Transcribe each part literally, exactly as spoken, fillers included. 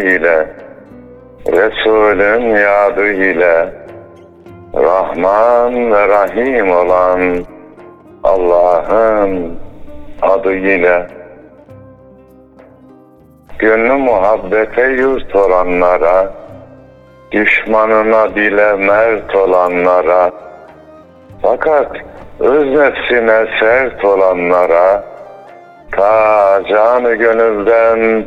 ile, Resulün yadı ile, Rahman ve Rahim olan Allah'ın adı ile. Gönlü muhabbete yüz olanlara, düşmanına dile mert olanlara, fakat öz nefsine sert olanlara, ta canı gönülden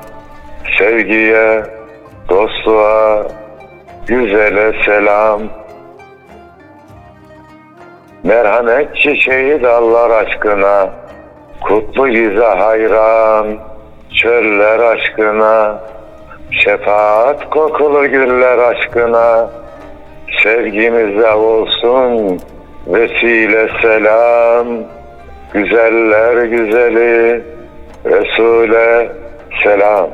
sevgiye, dostluğa, güzele selam. Merhamet çiçeği dallar aşkına, kutlu yüze hayran çöller aşkına, şefaat kokulu güller aşkına, sevgimize olsun vesile selam, güzeller güzeli Resul'e selam.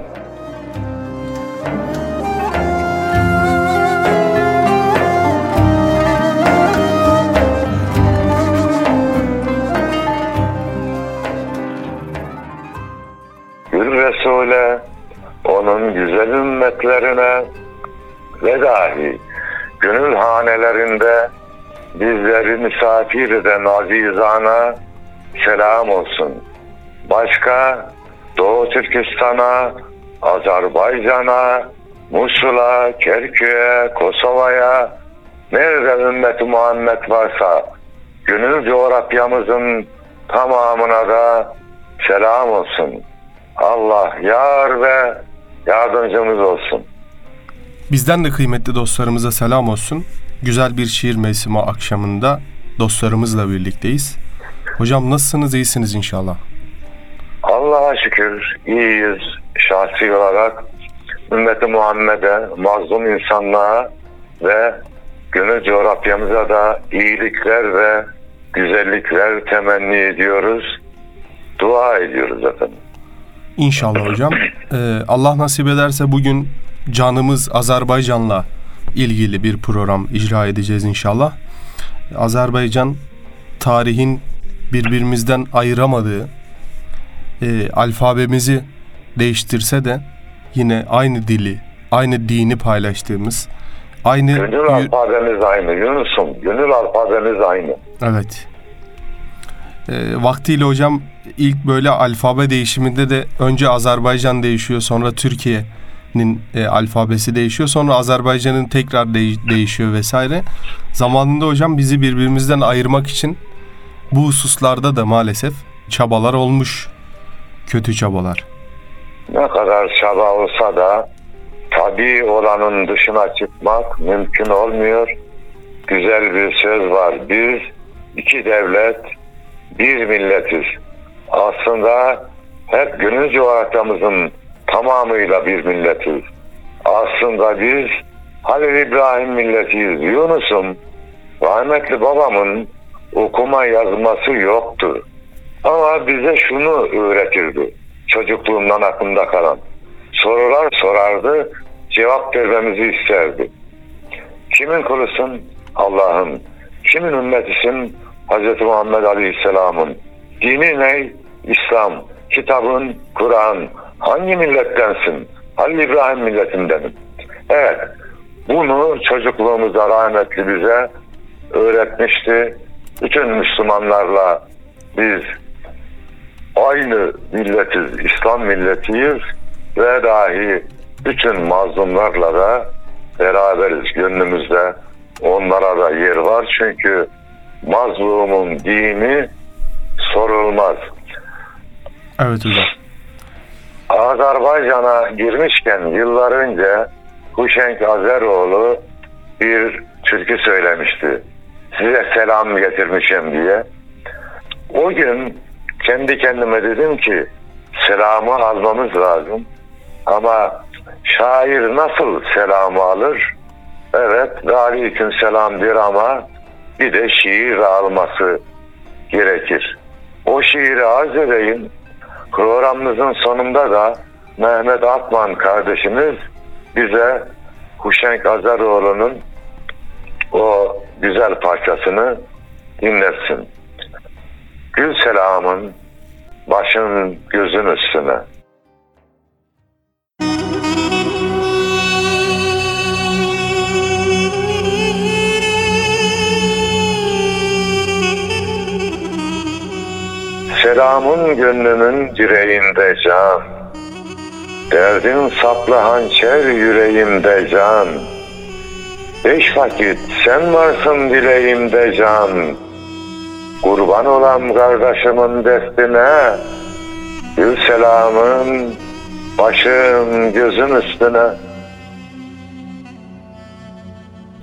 Gül Resul'e, onun güzel ümmetlerine ve dahi gönül hanelerinde bizleri misafir eden azizana selam olsun. Başka Doğu Türkistan'a, Azerbaycan'a, Musul'a, Kerkük'e, Kosova'ya, nerede ümmet-i Muhammed varsa gönül coğrafyamızın tamamına da selam olsun. Allah yar ve yardımcımız olsun. Bizden de kıymetli dostlarımıza selam olsun. Güzel bir şiir mevsimi akşamında dostlarımızla birlikteyiz. Hocam nasılsınız? İyisiniz inşallah. Allah'a şükür iyiyiz. Şahsi olarak ümmet-i Muhammed'e, mazlum insanlığa ve gönül coğrafyamıza da iyilikler ve güzellikler temenni ediyoruz. Dua ediyoruz efendim. İnşallah hocam. Ee, Allah nasip ederse bugün canımız Azerbaycan'la ilgili bir program icra edeceğiz inşallah. Azerbaycan tarihin birbirimizden ayıramadığı, e, alfabemizi değiştirse de yine aynı dili, aynı dini paylaştığımız, aynı... Gönül alfabemiz aynı Yunus'um, gönül alfabemiz aynı. Evet. E, vaktiyle hocam ilk böyle alfabe değişiminde de önce Azerbaycan değişiyor, sonra Türkiye'nin e, alfabesi değişiyor, sonra Azerbaycan'ın tekrar de- değişiyor vesaire. Zamanında hocam bizi birbirimizden ayırmak için bu hususlarda da maalesef çabalar olmuş, kötü çabalar. Ne kadar çaba olsa da tabii olanın dışına çıkmak mümkün olmuyor. Güzel bir söz var, biz iki devlet, bir milletiz. Aslında hep günümüz coğrafyamızın tamamıyla bir milletiz. Aslında biz Halil İbrahim milletiyiz. Yunus'um, rahmetli babamın okuma yazması yoktu. Ama bize şunu öğretirdi, çocukluğumdan aklımda kalan. Sorular sorardı, cevap vermemizi isterdi. Kimin kulusun? Allah'ın. Kimin ümmetisin? Hz. Muhammed Aleyhisselam'ın. Dini ne? İslam. Kitabın, Kur'an. Hangi millettensin? Halil İbrahim milletindenim. Evet, bunu çocukluğumuzda rahmetli bize öğretmişti. Bütün Müslümanlarla biz aynı milletiz, İslam milletiyiz ve dahi bütün mazlumlarla da beraberiz. Gönlümüzde onlara da yer var, çünkü mazlumun dini sorulmaz. Evet hocam. Azerbaycan'a girmişken yıllar önce Huşenk Azeroğlu bir türkü söylemişti, size selam getirmişim diye. O gün kendi kendime dedim ki selamı almamız lazım. Ama şair nasıl selam alır? Evet, aleyküm selam der ama bir de şiir alması gerekir. O şiiri arz edeyim. Programımızın sonunda da Mehmet Akman kardeşimiz bize Huşenk Azeroğlu'nun o güzel parçasını dinletsin. Gül selamın başın gözün üstüne. Selamın gönlümün direğinde can, derdin saplı hançer yüreğimde can. Beş vakit sen varsın dileğimde can. Kurban olam kardeşimin destine, gül selamın başım gözün üstüne.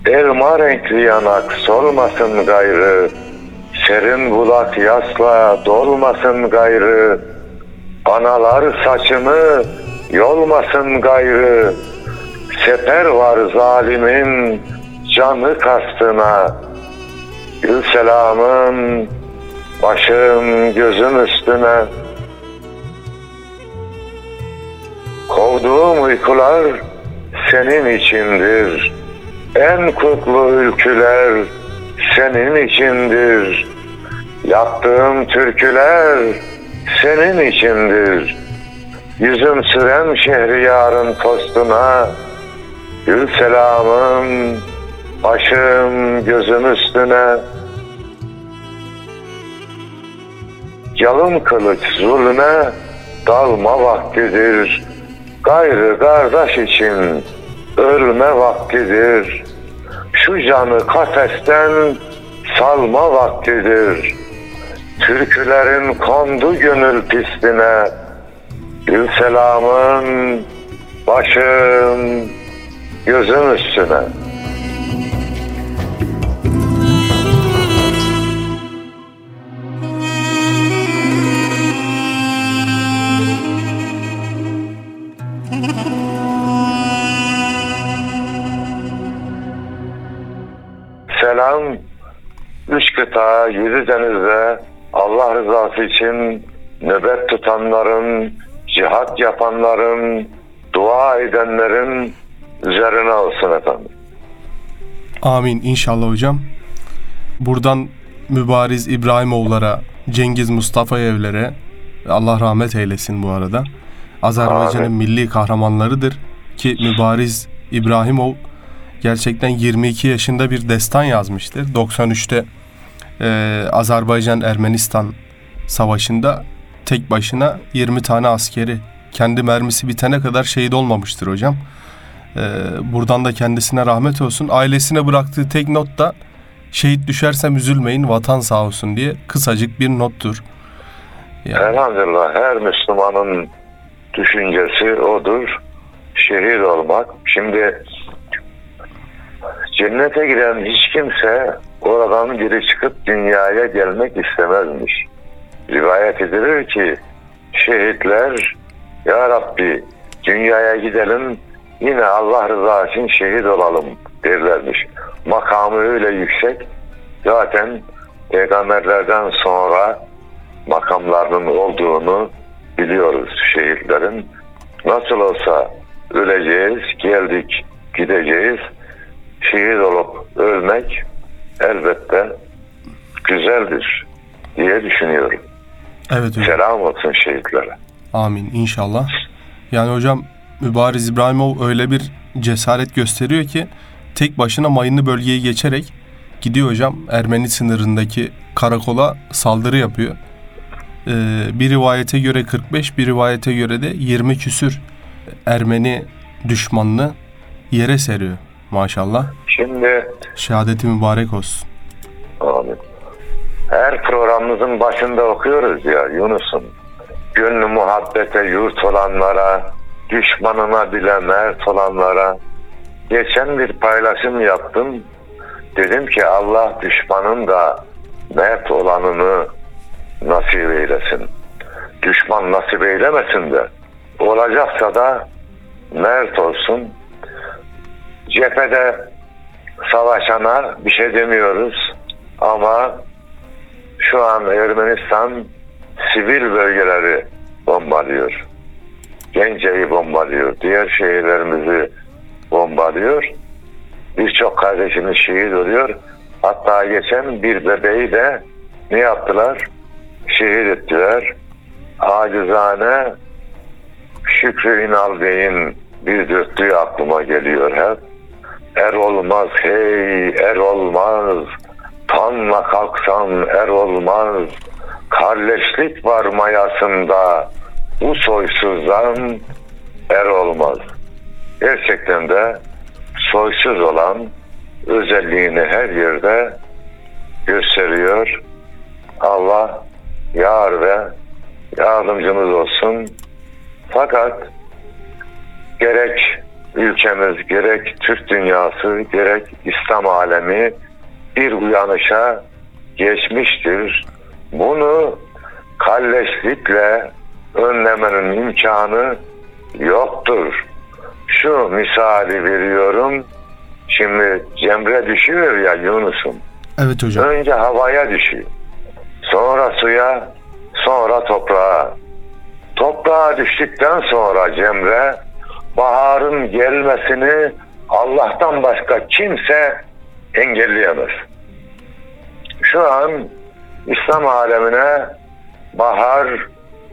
Elma renkli yanak solmasın gayrı, serin bulak yasla dolmasın gayrı. Analar saçımı yolmasın gayrı. Sefer var zalimin canı kastına. Gül selamın başım gözüm üstüne. Kovduğum uykular senin içindir. En kutlu ülküler senin içindir. Yaptığım türküler senin içindir. Yüzüm sürem şehriyarın postuna, gül selamım başım gözüm üstüne. Yalın kılıç zulme dalma vaktidir, gayrı kardeş için ölme vaktidir. Şu canı kafesten salma vaktidir. Türkülerin kondu gönül pistine, gül selamın başım gözüm üstüne. Selam üç kıta yedi denizde Allah rızası için nöbet tutanların, cihat yapanların, dua edenlerin üzerine olsun efendim. Amin inşallah hocam. Buradan Mübariz İbrahimovlara, Cengiz Mustafayevlere, Allah rahmet eylesin bu arada. Azerbaycan'ın Amin. Milli kahramanlarıdır ki Mübariz İbrahimov gerçekten yirmi iki yaşında bir destan yazmıştır. doksan üçte e, Azerbaycan-Ermenistan savaşında tek başına yirmi tane askeri, kendi mermisi bitene kadar şehit olmamıştır hocam. E, buradan da kendisine rahmet olsun. Ailesine bıraktığı tek not da şehit düşersem üzülmeyin, vatan sağ olsun diye kısacık bir nottur. Yani. Elhamdülillah her Müslümanın düşüncesi odur. Şehit olmak. Şimdi cennete giren hiç kimse oradan biri çıkıp dünyaya gelmek istemezmiş. Rivayet edilir ki şehitler, ya Rabbi dünyaya gidelim yine Allah rızası için şehit olalım derlermiş. Makamı öyle yüksek, zaten peygamberlerden sonra makamlarının olduğunu biliyoruz şehitlerin. Nasıl olsa öleceğiz, geldik, gideceğiz. Şehit olup ölmek elbette güzeldir diye düşünüyorum. Evet hocam. Selam olsun şehitlere. Amin inşallah. Yani hocam Mübariz İbrahimov öyle bir cesaret gösteriyor ki tek başına mayınlı bölgeyi geçerek gidiyor hocam, Ermeni sınırındaki karakola saldırı yapıyor. Ee, bir rivayete göre kırk beş, bir rivayete göre de yirmi küsür Ermeni düşmanını yere seriyor. Maşallah. Şimdi şehadeti mübarek olsun. Amin. Her programımızın başında okuyoruz ya Yunus'un. Gönlü muhabbete yurt olanlara, düşmanına bile mert olanlara. Geçen bir paylaşım yaptım. Dedim ki Allah düşmanın da mert olanını nasip eylesin. Düşman nasip eylemesin de. Olacaksa da mert olsun. Cephede savaşana bir şey demiyoruz ama şu an Ermenistan sivil bölgeleri bombalıyor. Gence'yi bombalıyor, diğer şehirlerimizi bombalıyor. Birçok kardeşimiz şehit oluyor. Hatta geçen bir bebeği de ne yaptılar? Şehit ettiler. Acizane Şükrü İnal Bey'in bir dörtlüğü aklıma geliyor hep. Er olmaz hey, er olmaz. Tanla kalksan er olmaz. Kardeşlik var mayasında. Bu soysuzdan er olmaz. Gerçekten de soysuz olan özelliğini her yerde gösteriyor. Allah yar ve yardımcımız olsun. Fakat gerek ülkemiz, gerek Türk dünyası, gerek İslam alemi bir uyanışa geçmiştir. Bunu kalleşlikle önlemenin imkanı yoktur. Şu misali veriyorum. Şimdi Cemre düşüyor ya Yunus'um. Evet hocam. Önce havaya düşüyor. Sonra suya, sonra toprağa. Toprağa düştükten sonra Cemre, baharın gelmesini Allah'tan başka kimse engelleyemez. Şu an İslam alemine bahar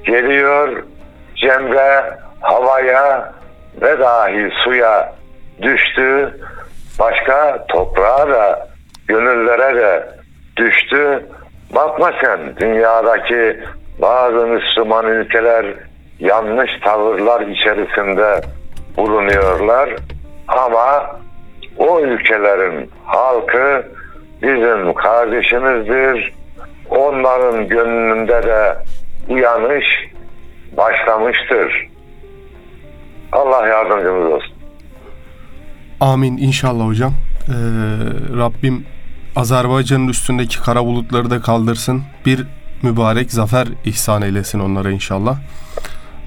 geliyor, Cemre havaya ve dahi suya düştü, başka toprağa da, gönüllere de düştü. Bakma sen, dünyadaki bazı Müslüman ülkeler yanlış tavırlar içerisinde bulunuyorlar ama o ülkelerin halkı bizim kardeşimizdir. Onların gönlünde de uyanış başlamıştır. Allah yardımcımız olsun. Amin inşallah hocam. Ee, Rabbim Azerbaycan'ın üstündeki kara bulutları da kaldırsın. Bir mübarek zafer ihsan eylesin onlara inşallah.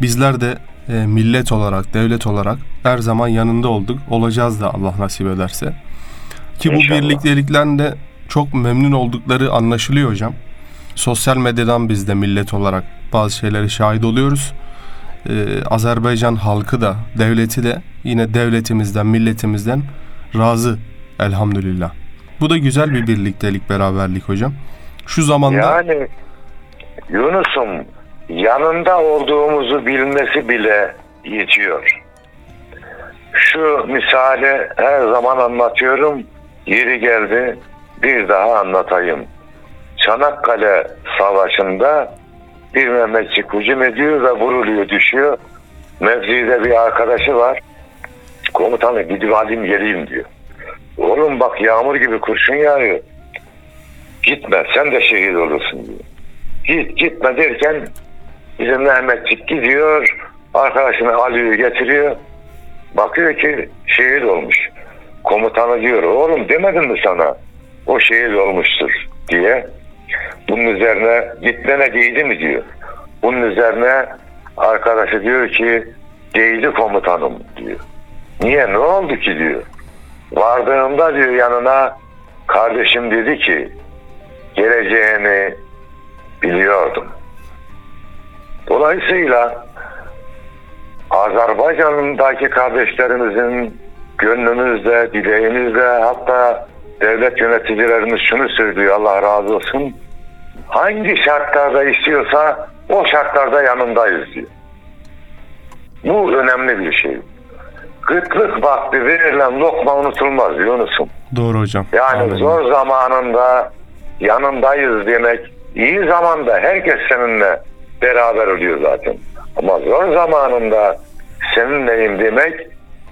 Bizler de e, millet olarak, devlet olarak her zaman yanında olduk. Olacağız da Allah nasip ederse. Ki bu inşallah birliktelikten de çok memnun oldukları anlaşılıyor hocam. Sosyal medyadan biz de millet olarak bazı şeylere şahit oluyoruz. Ee, Azerbaycan halkı da, devleti de yine devletimizden, milletimizden razı elhamdülillah. Bu da güzel bir birliktelik, beraberlik hocam. Şu zamanda... Yani Yunus'um, yanında olduğumuzu bilmesi bile yetiyor. Şu misali her zaman anlatıyorum. Yeri geldi bir daha anlatayım. Çanakkale Savaşı'nda bir Mehmetçik hücum ediyor ve vuruluyor, düşüyor. Mevzide bir arkadaşı var. Komutanı gidip alayım geleyim diyor. Oğlum bak yağmur gibi kurşun yağıyor. Gitme sen de şehit olursun diyor. Git gitme derken bizim Mehmetçik gidiyor. Arkadaşını alıyor getiriyor. Bakıyor ki şehit olmuş. Komutanı diyor oğlum demedim mi sana o şehit olmuştur diye. Bunun üzerine gitmene değdi mi diyor. Bunun üzerine arkadaşı diyor ki değdi komutanım diyor. Niye ne oldu ki diyor. Vardığımda diyor yanına kardeşim dedi ki geleceğini biliyordum. Dolayısıyla Azerbaycan'daki kardeşlerimizin gönlümüzde, dileğimizde hatta devlet yöneticilerimiz şunu söylüyor Allah razı olsun. Hangi şartlarda istiyorsa o şartlarda yanındayız diyor. Bu önemli bir şey. Kıtlık vakti verilen lokma unutulmaz Yunus'um. Doğru hocam. Yani aynen, zor zamanında yanındayız demek, iyi zamanda herkes seninle beraber oluyor zaten. Ama zor zamanında seninleyim demek,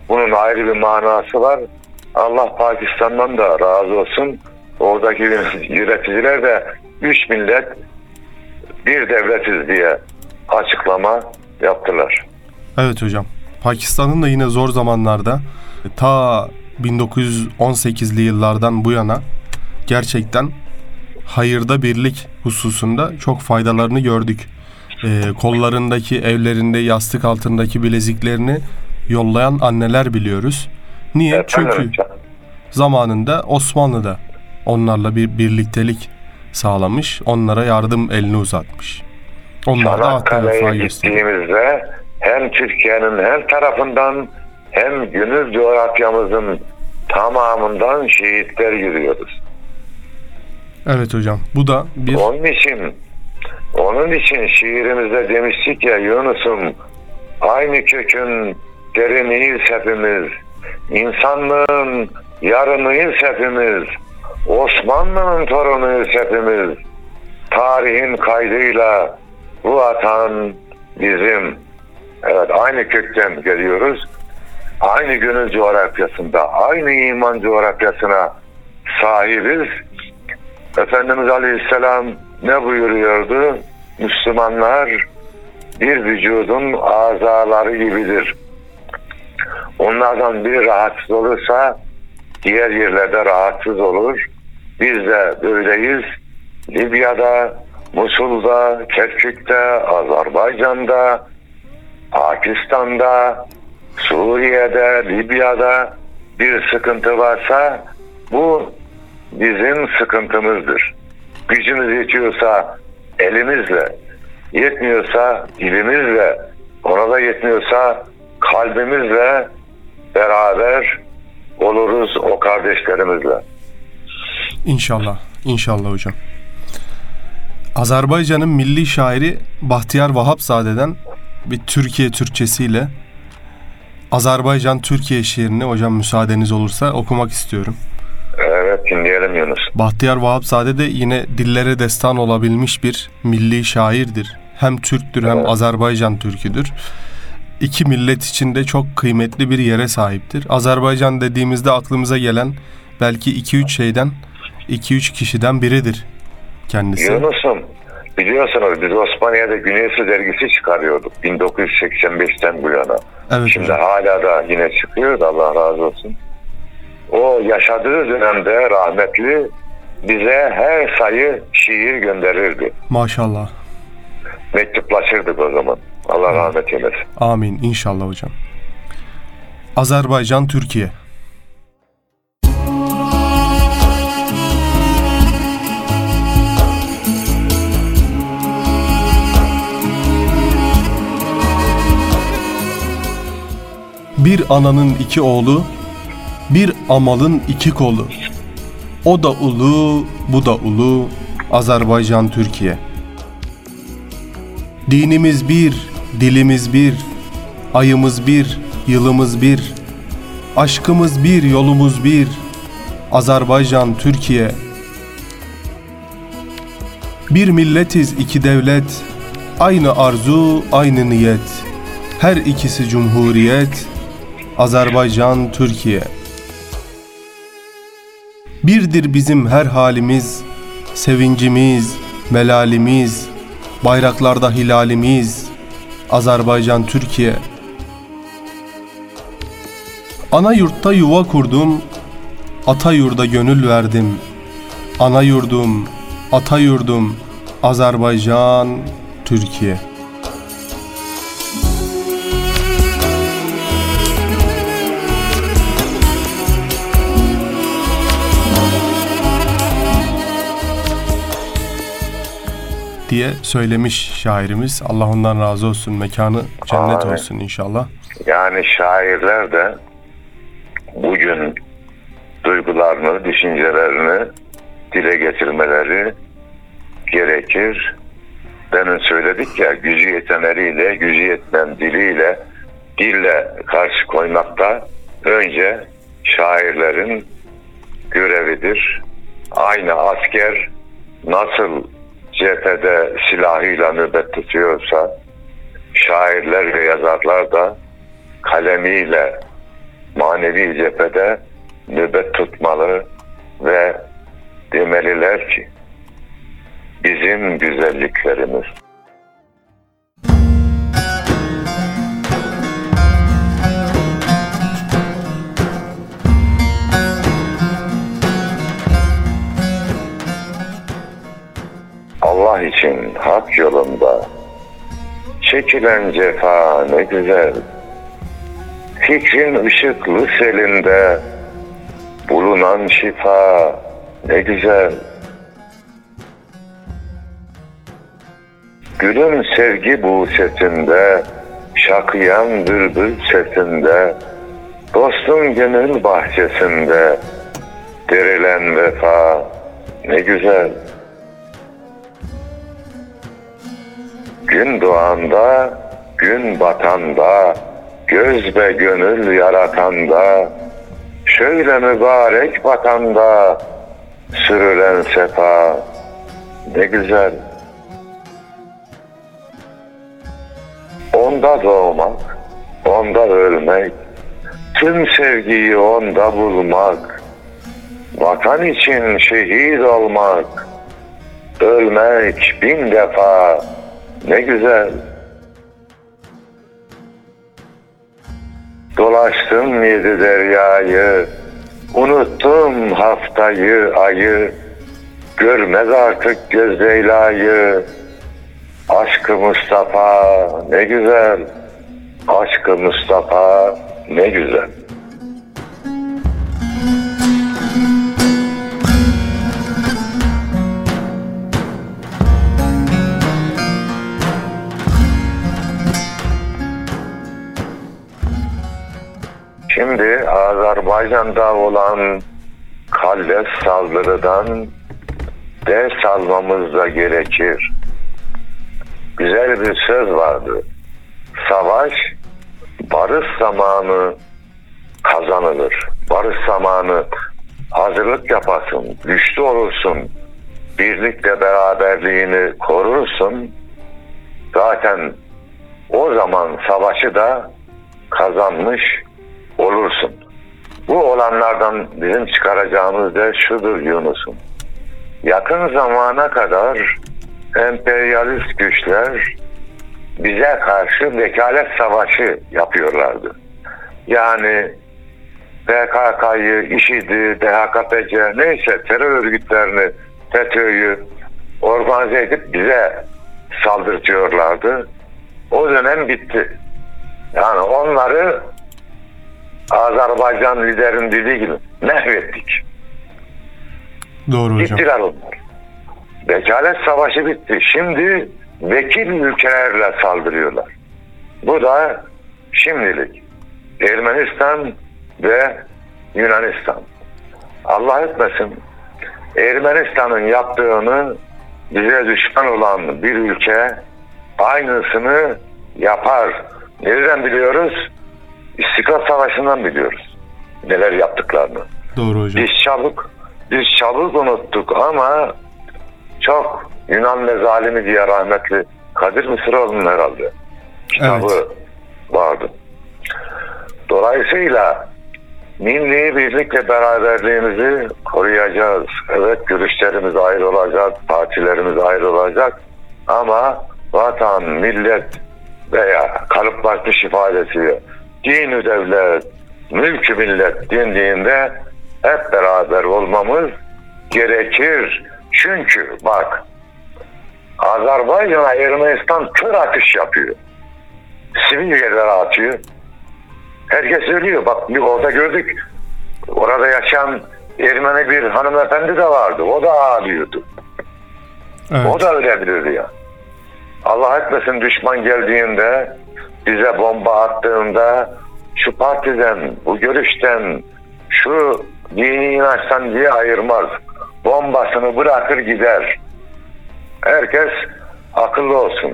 bunun ayrı bir manası var. Allah Pakistan'dan da razı olsun. Oradaki yöneticiler de üç millet bir devletiz diye açıklama yaptılar. Evet hocam. Pakistan'ın da yine zor zamanlarda ta bin dokuz yüz on sekizli yıllardan bu yana gerçekten hayırda birlik hususunda çok faydalarını gördük. Ee, kollarındaki, evlerinde, yastık altındaki bileziklerini yollayan anneler biliyoruz. Niye? Evet, çünkü zamanında Osmanlı'da onlarla bir birliktelik sağlamış, onlara yardım elini uzatmış. Onlar da ahde vefa gösterdi. Hem Türkiye'nin her tarafından hem günümüz coğrafyamızın tamamından şehitler görüyoruz. Evet hocam, bu da bir... Onun için, onun için şiirimizde demiştik ya Yunus'um, aynı kökün deriniyiz hepimiz, insanlığın yarınıyız hepimiz, Osmanlı'nın torunuyuz hepimiz, tarihin kaydıyla bu vatan bizim. Evet, aynı kökten geliyoruz, aynı günün coğrafyasında, aynı iman coğrafyasına sahibiz. Efendimiz Aleyhisselam ne buyuruyordu? Müslümanlar bir vücudun azaları gibidir. Onlardan biri rahatsız olursa diğer yerlerde rahatsız olur. Biz de böyleyiz. Libya'da, Musul'da, Kerkük'te, Azerbaycan'da, Pakistan'da, Suriye'de, Libya'da bir sıkıntı varsa bu bizim sıkıntımızdır. Gücümüz yetiyorsa elimizle, yetmiyorsa dilimizle, ona da yetmiyorsa kalbimizle beraber oluruz o kardeşlerimizle. İnşallah, inşallah hocam. Azerbaycan'ın milli şairi Bahtiyar Vahapzade'den bir Türkiye Türkçesiyle Azerbaycan Türkiye şiirini hocam müsaadeniz olursa okumak istiyorum. Evet, dinleyelim Yunus. Bahtiyar Vahapzade de yine dillere destan olabilmiş bir milli şairdir. Hem Türktür hem evet. Azerbaycan Türküdür. İki millet içinde çok kıymetli bir yere sahiptir. Azerbaycan dediğimizde aklımıza gelen belki iki üç şeyden, iki üç kişiden biridir kendisi. Yunus'um, biliyorsunuz biz Osmaniye'de Güneysu dergisi çıkarıyorduk bin dokuz yüz seksen beşten bu yana. Evet, şimdi hocam, hala da yine çıkıyor, Allah razı olsun. O yaşadığı dönemde rahmetli bize her sayı şiir gönderirdi. Maşallah. Mektuplaşırdık o zaman. Allah evet. rahmet eylesin. Amin. İnşallah hocam. Azerbaycan, Türkiye. Bir ananın iki oğlu, bir amalın iki kolu. O da ulu, bu da ulu, Azerbaycan Türkiye. Dinimiz bir, dilimiz bir, ayımız bir, yılımız bir, aşkımız bir, yolumuz bir, Azerbaycan Türkiye. Bir milletiz, iki devlet, aynı arzu, aynı niyet, her ikisi cumhuriyet, Azerbaycan Türkiye. Birdir bizim her halimiz, sevincimiz, melalimiz, bayraklarda hilalimiz, Azerbaycan Türkiye. Ana yurtta yuva kurdum, ata yurda gönül verdim. Ana yurdum, ata yurdum, Azerbaycan Türkiye. diye söylemiş şairimiz. Allah ondan razı olsun. Mekanı cennet Amin. Olsun inşallah. Yani şairler de bugün duygularını, düşüncelerini dile getirmeleri gerekir. Demin söyledik ya, gücü yetenleriyle, gücü yetmeyen diliyle, dille karşı koymakta önce şairlerin görevidir. Aynı asker nasıl cephede silahıyla nöbet tutuyorsa, şairler ve yazarlar da kalemiyle manevi cephede nöbet tutmalı ve demeliler ki bizim güzelliklerimiz. Allah için hak yolunda çekilen cefa ne güzel, Aşık'ın ışıklı selinde bulunan şifa ne güzel. Gülün sevgi bu setinde, şakıyan bülbül setinde, dostun gönül bahçesinde derilen vefa ne güzel. Gün doğanda, gün batanda, göz ve gönül yaratanda, şöyle mübarek vatanda sürülen sefa ne güzel. Onda doğmak, onda ölmek, tüm sevgiyi onda bulmak, vatan için şehit olmak, ölmek bin defa ne güzel. Dolaştım yedi deryayı, unuttum haftayı ayı, görmez artık göz Leyla'yı. Aşkı Mustafa ne güzel, aşkı Mustafa ne güzel. Şimdi Azerbaycan'da olan kalles saldırıdan ders almamız da gerekir. Güzel bir söz vardı. Savaş barış zamanı kazanılır. Barış zamanı hazırlık yapasın, güçlü olursun, birlikte beraberliğini korursun. Zaten o zaman savaşı da kazanmış olursun. Bu olanlardan bizim çıkaracağımız da şudur Yunus'um. Yakın zamana kadar emperyalist güçler bize karşı vekalet savaşı yapıyorlardı. Yani P K K'yı, İŞİD'i, D H K P C neyse terör örgütlerini, FETÖ'yü organize edip bize saldırtıyorlardı. O dönem bitti. Yani onları Azerbaycan liderinin dediği gibi mahvettik. Doğru hocam. Gittiler onlar. Vekalet savaşı bitti. Şimdi vekil ülkelerle saldırıyorlar. Bu da şimdilik Ermenistan ve Yunanistan. Allah etmesin, Ermenistan'ın yaptığını bize düşman olan bir ülke aynısını yapar. Nereden biliyoruz? İstiklal Savaşı'ndan biliyoruz neler yaptıklarını. Doğru hocam. Biz çabuk, biz çabuk unuttuk ama çok Yunan mezalimi diye rahmetli Kadir Mısıroğlu'nun herhalde kitabı evet vardı. Dolayısıyla milli birlikle beraberliğimizi koruyacağız. Evet, görüşlerimiz ayrı olacak, partilerimiz ayrı olacak ama vatan, millet veya kalıplaşmış ifadesi din-i devlet, mülk-ü millet dendiğinde hep beraber olmamız gerekir. Çünkü bak, Azerbaycan'a Ermenistan tır atış yapıyor. Sivil yerlere atıyor. Herkes ölüyor. Bak bir orada gördük. Orada yaşayan Ermeni bir hanımefendi de vardı. O da ağlıyordu. Evet. O da ölebilirdi ya. Allah etmesin düşman geldiğinde, bize bomba attığında şu partiden, bu görüşten, şu dini inançtan diye ayırmaz. Bombasını bırakır gider. Herkes akıllı olsun.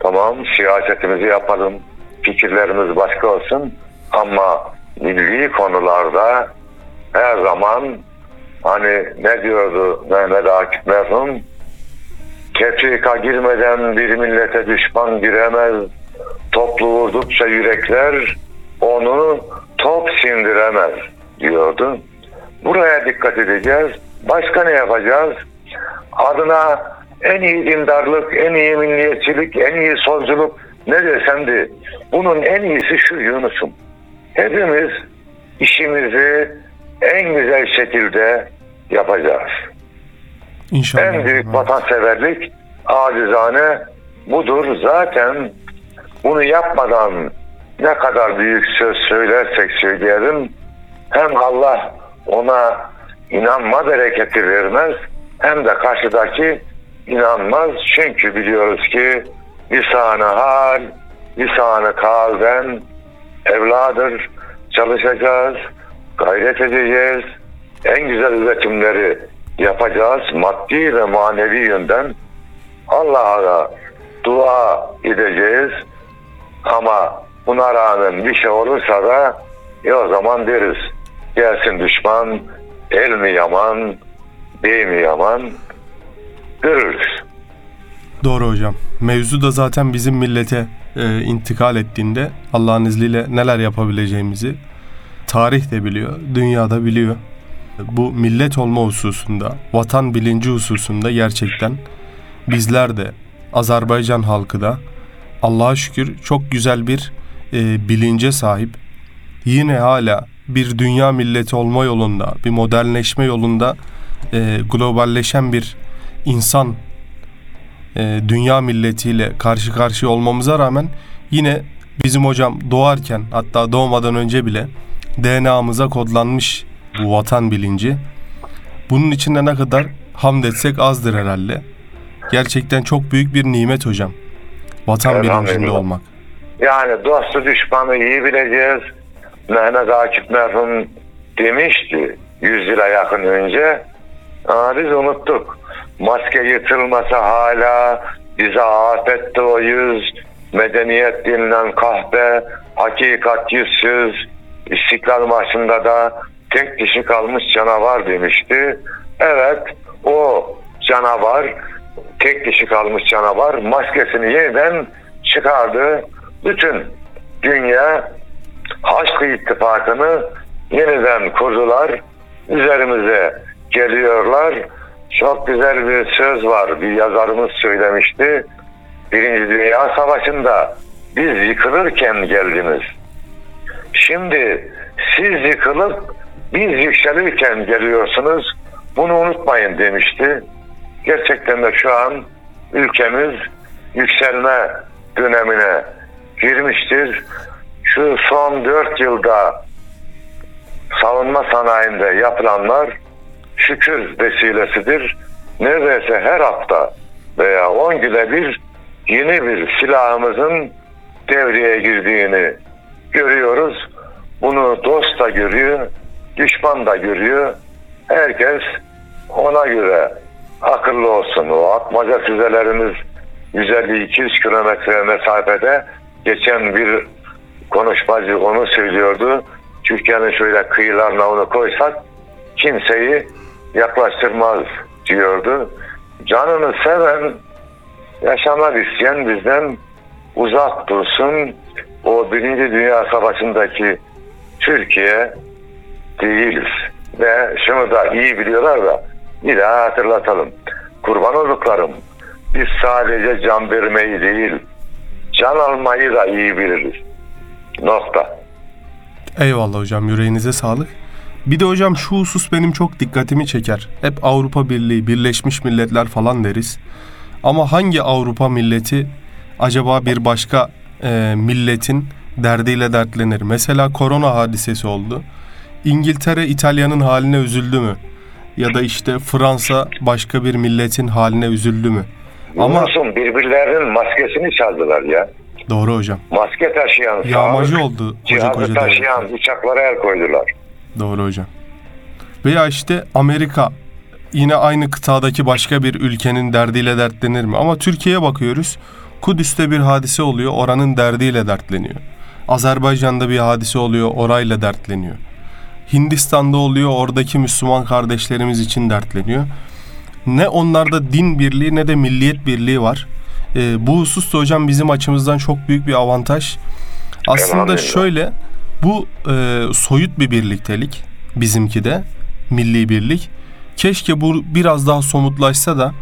Tamam, siyasetimizi yapalım, fikirlerimiz başka olsun ama milli konularda her zaman hani ne diyordu Mehmet Akif merhum, tefrika girmeden bir millete düşman giremez, toplu vurdukça yürekler onu top sindiremez diyordu. Buraya dikkat edeceğiz. Başka ne yapacağız? Adına en iyi dindarlık, en iyi milliyetçilik, en iyi solculuk ne desem de bunun en iyisi şu Yunus'um. Hepimiz işimizi en güzel şekilde yapacağız. İnşallah. En büyük evet vatanseverlik acizane budur. Zaten bunu yapmadan ne kadar büyük söz söylersek söyleyelim, hem Allah ona inanma bereketi vermez, hem de karşıdaki inanmaz. Çünkü biliyoruz ki lisan-ı hal, lisan-ı kalben evladır. Çalışacağız, gayret edeceğiz, en güzel üretimleri yapacağız maddi ve manevi yönden. Allah'a dua edeceğiz ama buna rağmen bir şey olursa da e o zaman deriz, gelsin düşman, el mi yaman, bey mi yaman, görürüz. Doğru hocam. Mevzu da zaten bizim millete e, intikal ettiğinde Allah'ın izniyle neler yapabileceğimizi tarih de biliyor, dünya da biliyor. Bu millet olma hususunda, vatan bilinci hususunda gerçekten bizler de, Azerbaycan halkı da Allah'a şükür çok güzel bir e, bilince sahip. Yine hala bir dünya milleti olma yolunda, bir modernleşme yolunda e, globalleşen bir insan e, dünya milletiyle karşı karşıya olmamıza rağmen yine bizim hocam doğarken, hatta doğmadan önce bile D N A'mıza kodlanmış bu vatan bilinci. Bunun için de ne kadar hamd etsek azdır herhalde. Gerçekten çok büyük bir nimet hocam, vatan evet, bilincinde olmak. Yani dostu düşmanı iyi bileceğiz. Mehmet Akif merhum demişti yüz yıla yakın önce. Aa, biz unuttuk. Maske yırtılmasa hala bize afetti o yüz. Medeniyet denilen kahpe, hakikat yüzsüz. İstiklal Marşı'nda da tek kişi kalmış canavar demişti. Evet, o canavar, tek kişi kalmış canavar maskesini yeniden çıkardı. Bütün dünya Haçlı ittifakını yeniden kurdular. Üzerimize geliyorlar. Çok güzel bir söz var. Bir yazarımız söylemişti. Birinci Dünya Savaşı'nda biz yıkılırken geldiniz. Şimdi siz yıkılıp biz yükselirken geliyorsunuz. Bunu unutmayın demişti. Gerçekten de şu an ülkemiz yükselme dönemine girmiştir. Şu son dört yılda savunma sanayinde yapılanlar şükür vesilesidir. Neredeyse her hafta veya on güne bir yeni bir silahımızın devreye girdiğini görüyoruz. Bunu dost da görüyor, düşman da görüyor. Herkes ona göre akıllı olsun. O atmaca füzelerimiz yüz elli iki yüz kilometre mesafede. Geçen bir konuşmacı onu söylüyordu. Türkiye'nin şöyle kıyılarına onu koysak kimseyi yaklaştırmaz diyordu. Canını seven, yaşamak isteyen bizden uzak dursun. O Birinci Dünya Savaşı'ndaki Türkiye değiliz. Ve şunu da iyi biliyorlar da bir daha hatırlatalım. Kurban olduklarım, biz sadece can vermeyi değil, can almayı da iyi biliriz. Nokta. Eyvallah hocam, yüreğinize sağlık. Bir de hocam şu husus benim çok dikkatimi çeker. Hep Avrupa Birliği, Birleşmiş Milletler falan deriz. Ama hangi Avrupa milleti acaba bir başka e, milletin derdiyle dertlenir? Mesela korona hadisesi oldu. İngiltere İtalya'nın haline üzüldü mü? Ya da işte Fransa başka bir milletin haline üzüldü mü? Ama birbirlerinin maskesini çaldılar ya. Doğru hocam. Maske taşıyan, yağmacı sağlık, oldu. Cihazı taşıyan devletler, uçaklara el koydular. Doğru hocam. Veya işte Amerika yine aynı kıtadaki başka bir ülkenin derdiyle dertlenir mi? Ama Türkiye'ye bakıyoruz. Kudüs'te bir hadise oluyor, oranın derdiyle dertleniyor. Azerbaycan'da bir hadise oluyor, orayla dertleniyor. Hindistan'da oluyor, oradaki Müslüman kardeşlerimiz için dertleniyor. Ne onlarda din birliği ne de milliyet birliği var. E, bu hususta hocam bizim açımızdan çok büyük bir avantaj. Aslında şöyle, bu e, soyut bir birliktelik, bizimki de milli birlik. Keşke bu biraz daha somutlaşsa da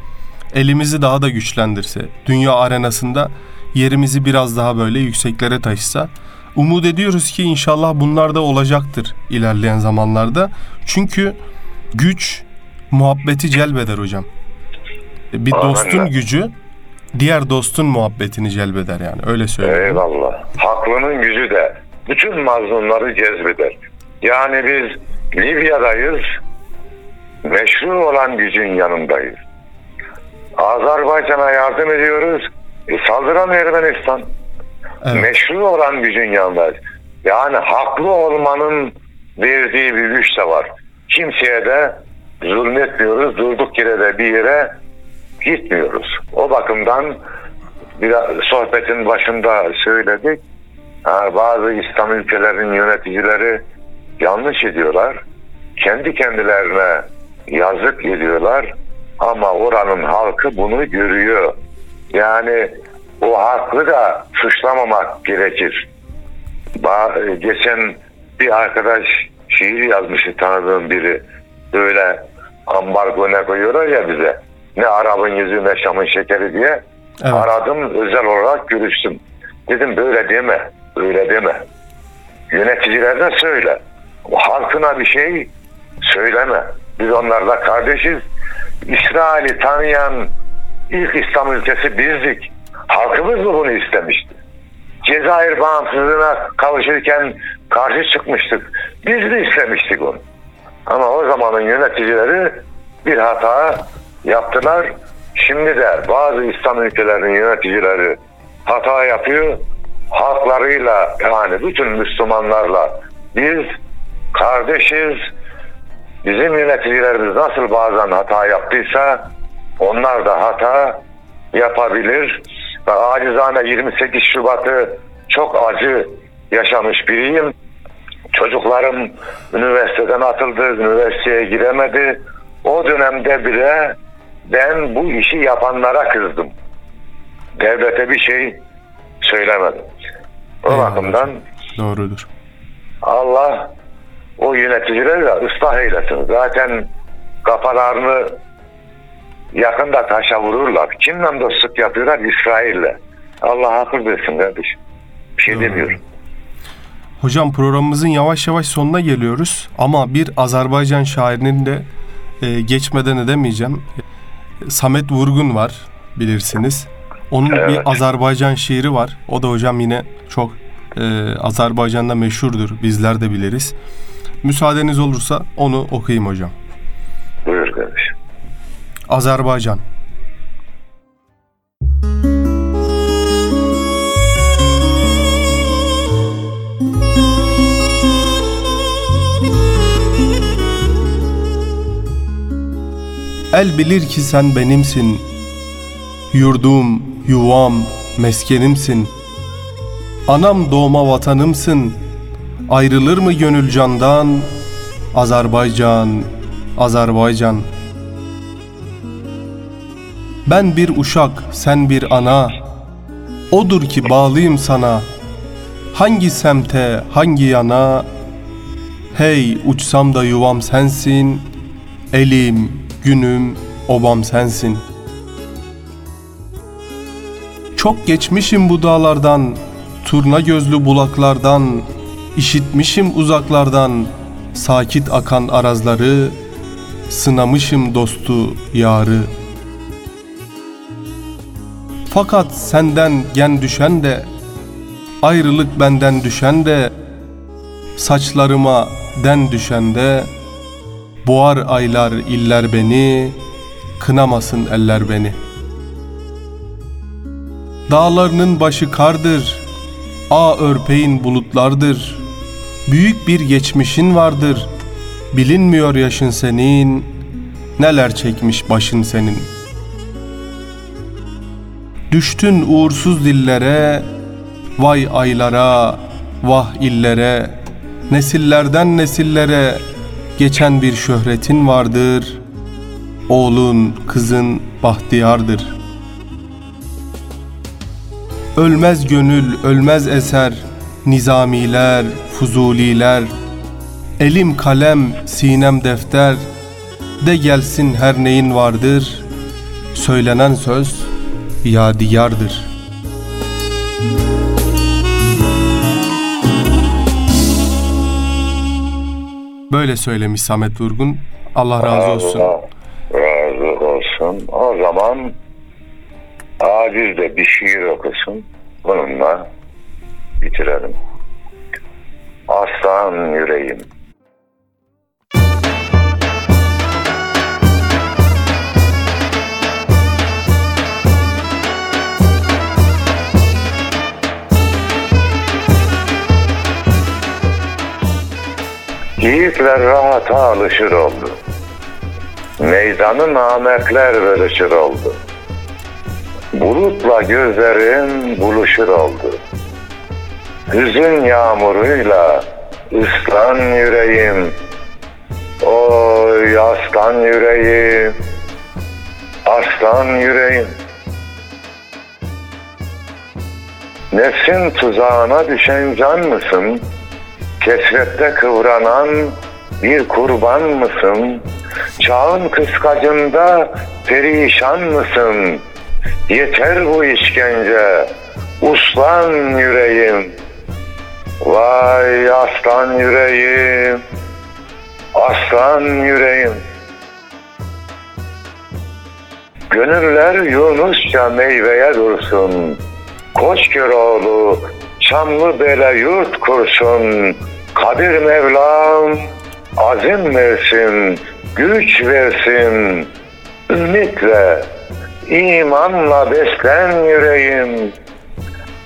elimizi daha da güçlendirse. Dünya arenasında yerimizi biraz daha böyle yükseklere taşısa. Umut ediyoruz ki inşallah bunlar da olacaktır ilerleyen zamanlarda. Çünkü güç muhabbeti celbeder hocam. Bir dostun gücü diğer dostun muhabbetini celbeder yani, öyle söyleyeyim. Eyvallah. Haklının gücü de bütün mazlumları cezbeder. Yani biz Libya'dayız, meşru olan gücün yanındayız. Azerbaycan'a yardım ediyoruz, e, saldıran Ermenistan. Evet. Meşru olan gücün yanındayız. Yani haklı olmanın verdiği bir güç de var. Kimseye de zulmetmiyoruz, durduk yere de bir yere gitmiyoruz. O bakımdan biraz sohbetin başında söyledik. Yani bazı İslam ülkelerinin yöneticileri yanlış ediyorlar. Kendi kendilerine yazık ediyorlar. Ama oranın halkı bunu görüyor. Yani o halkı da suçlamamak gerekir. Geçen bir arkadaş şiir yazmıştı, tanıdığım biri. Böyle ambargo ne koyuyorlar ya bize. Ne Arap'ın yüzü ne Şam'ın şekeri diye. Evet. Aradım, özel olarak görüştüm. Dedim böyle deme, öyle deme. Yöneticilerine söyle. Halkına bir şey söyleme. Biz onlarla kardeşiz. İsrail'i tanıyan ilk İslam ülkesi bizdik. Halkımız da bunu istemişti. Cezayir bağımsızlığına kavuşurken karşı çıkmıştık. Biz de istemiştik onu. Ama o zamanın yöneticileri bir hata yaptılar. Şimdi de bazı İslam ülkelerinin yöneticileri hata yapıyor. Halklarıyla, yani bütün Müslümanlarla biz kardeşiz. Bizim yöneticilerimiz nasıl bazen hata yaptıysa onlar da hata yapabilir. Ben acizane yirmi sekiz Şubat'ı çok acı yaşamış biriyim. Çocuklarım üniversiteden atıldı, üniversiteye giremedi. O dönemde bile ben bu işi yapanlara kızdım. Devlete bir şey söylemedim. O bakımdan doğrudur. Allah o yöneticileri de ıslah eylesin. Zaten kafalarını yakında taşa vururlar. Kimle dostluk yapıyorlar? İsrail'le. Allah hafır desin kardeşim. Bir şey demiyorum. Hocam programımızın yavaş yavaş sonuna geliyoruz. Ama bir Azerbaycan şairinin de e, geçmeden edemeyeceğim. Səməd Vurğun var, bilirsiniz. Onun evet. bir Azerbaycan şiiri var. O da hocam yine çok e, Azerbaycan'da meşhurdur. Bizler de biliriz. Müsaadeniz olursa onu okuyayım hocam. Buyur kardeşim. Azerbaycan. El bilir ki sen benimsin, yurdum, yuvam, meskenimsin. Anam doğma vatanımsın, ayrılır mı gönül candan? Azerbaycan, Azerbaycan. Ben bir uşak, sen bir ana, odur ki bağlıyım sana. Hangi semte, hangi yana, hey uçsam da yuvam sensin. Elim, günüm, obam sensin. Çok geçmişim bu dağlardan, turna gözlü bulaklardan. İşitmişim uzaklardan sakit akan arazları, sınamışım dostu, yarı. Fakat senden gen düşen de, ayrılık benden düşen de, saçlarıma den düşen de, boğar aylar iller beni, kınamasın eller beni. Dağlarının başı kardır, ağ örpeğin bulutlardır. Büyük bir geçmişin vardır, bilinmiyor yaşın senin, neler çekmiş başın senin. Düştün uğursuz dillere, vay aylara, vah illere. Nesillerden nesillere geçen bir şöhretin vardır, oğlun, kızın bahtiyardır. Ölmez gönül, ölmez eser, nizamiler, fuzuliler. Elim kalem, sinem defter, de gelsin her neyin vardır. Söylenen söz yadigardır. Böyle söylemiş Səməd Vurğun. Allah razı olsun. Allah razı olsun. O zaman aciz de bir şiir okusun, bununla bitirelim. Aslan yüreğim. Yiğitler rahata alışır oldu. Meydanı namekler bölüşür oldu. Bulutla gözlerim buluşur oldu. Hüzün yağmuruyla ıslan yüreğim. Oy aslan yüreğim, aslan yüreğim. Nefsin tuzağına düşen can mısın? Kesrette kıvranan bir kurban mısın? Çağın kıskacında perişan mısın? Yeter bu işkence, uslan yüreğim. Vay aslan yüreğim, aslan yüreğim. Gönüller Yunusça meyveye dursun. Koçköroğlu, Çamlıbel'e yurt kursun. Kadir Mevlam azim versin, güç versin. Ümitle, imanla beslen yüreğim.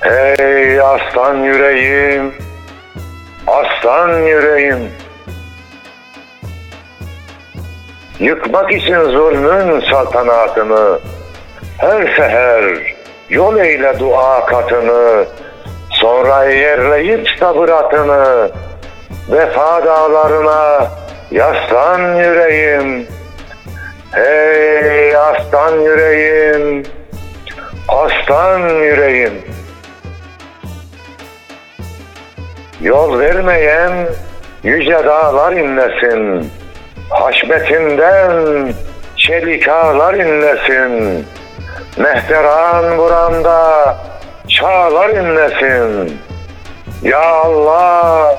Hey aslan yüreğim, aslan yüreğim. Yıkmak için zulmün saltanatını, her seher yol eyle dua katını, sonra yerleyip sabıratını, vefa dağlarına yaslan yüreğim. Hey aslan yüreğim, aslan yüreğim. Yol vermeyen yüce dağlar inlesin, haşmetinden çelik ağlar inlesin, mehteran buramda çağlar inlesin. Ya Allah,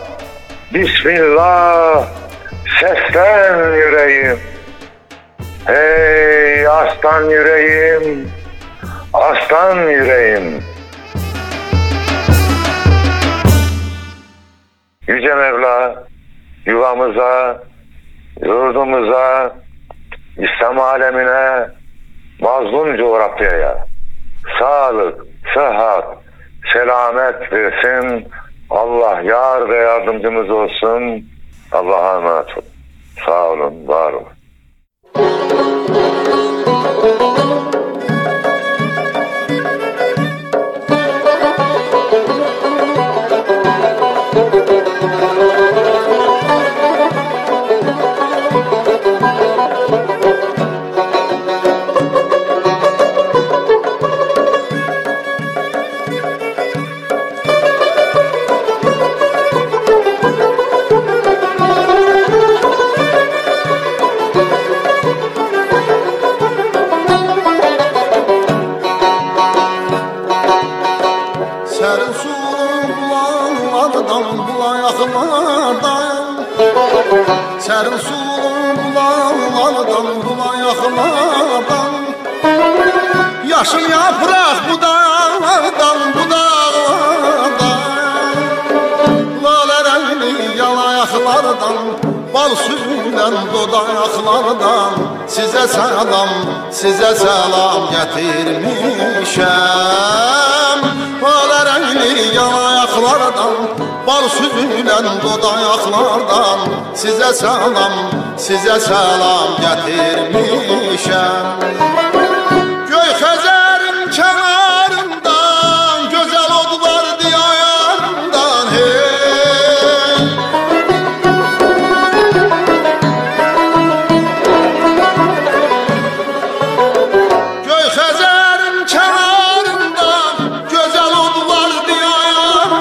Bismillah, seslen yüreğim. Hey aslan yüreğim, aslan yüreğim. Yüce Mevla, yuvamıza, yurdumuza, İslam alemine, mazlum coğrafyaya sağlık, sıhhat, selamet versin. Allah yar ve yardımcımız olsun. Allah'a emanet olun. Sağ olun, var olun. Sərin sulun bulanlardan, bulayaqlardan, yaşıl yapraq budaqlardan, budaqlardan, lalə rəngli yalayaqlardan, bal sürünən dodaqlardan, sizə salam, sizə salam gətirmişəm. Lalə rəngli yalayaqlardan, bal süzülən dodaqlardan, sizə salam, sizə salam gətirmişəm. Göy Xəzərin kənarından, gözəl od var diyarından, hey. Göy Xəzərin kənarından, gözəl od var diyarından,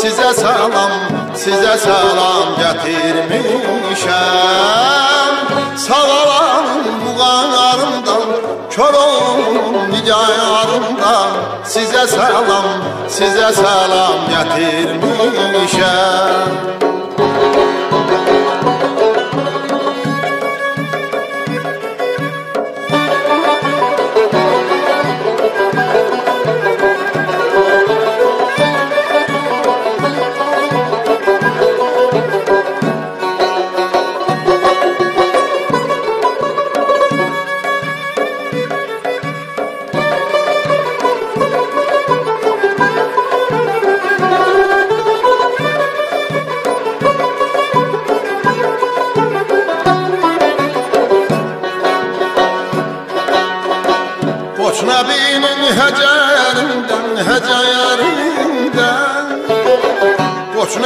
sizə salam, sizə salam gətirmişəm. Sağalan buğanlarımdan, kör olun diyarından size selam, size selam getirmişem.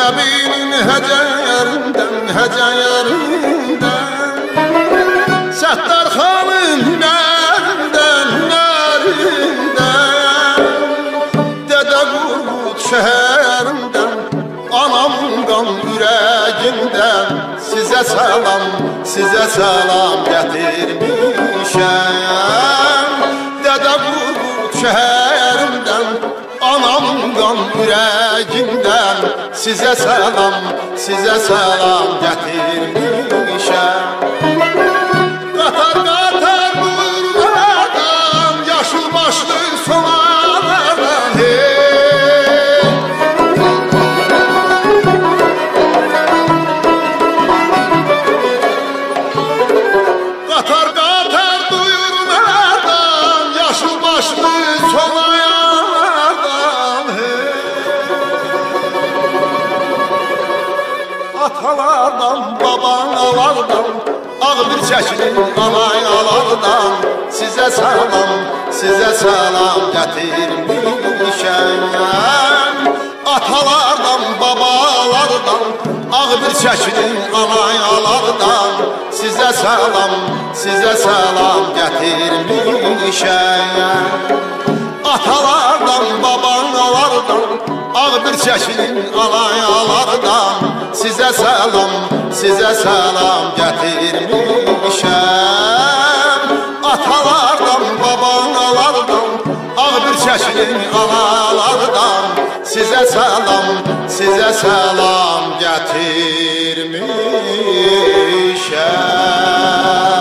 Nəbinin həcərindən, həcərindən Səttar xanın nərindən, nərindən Dədə Qurud şəhərindən, anamdan, ürəyimdən Sizə salam, sizə salam gətirmişəm Dədə Qurud şəhərindən, anamdan, ürəyimdən Sizə salam, sizə salam gətirmişəm Qatar qatar buradan, yaşıl başlı sonalardan hey Qatar qatar buradan, yaşıl başlı sonalardan Atalardan, babalardan, ağ bir çəkinin alayalardan Sizə salam, sizə salam gətirmişəm Atalardan, babalardan, ağ bir çəkinin alayalardan Sizə salam, sizə salam gətirmişəm Atalardan, babalardan, ağ bir çəkinin alayalardan Sizə salam, sizə salam gətirmişəm Atalardan, babalardan, ağ bir çəkinin alayalardan Sizə salam, sizə salam gətirmişəm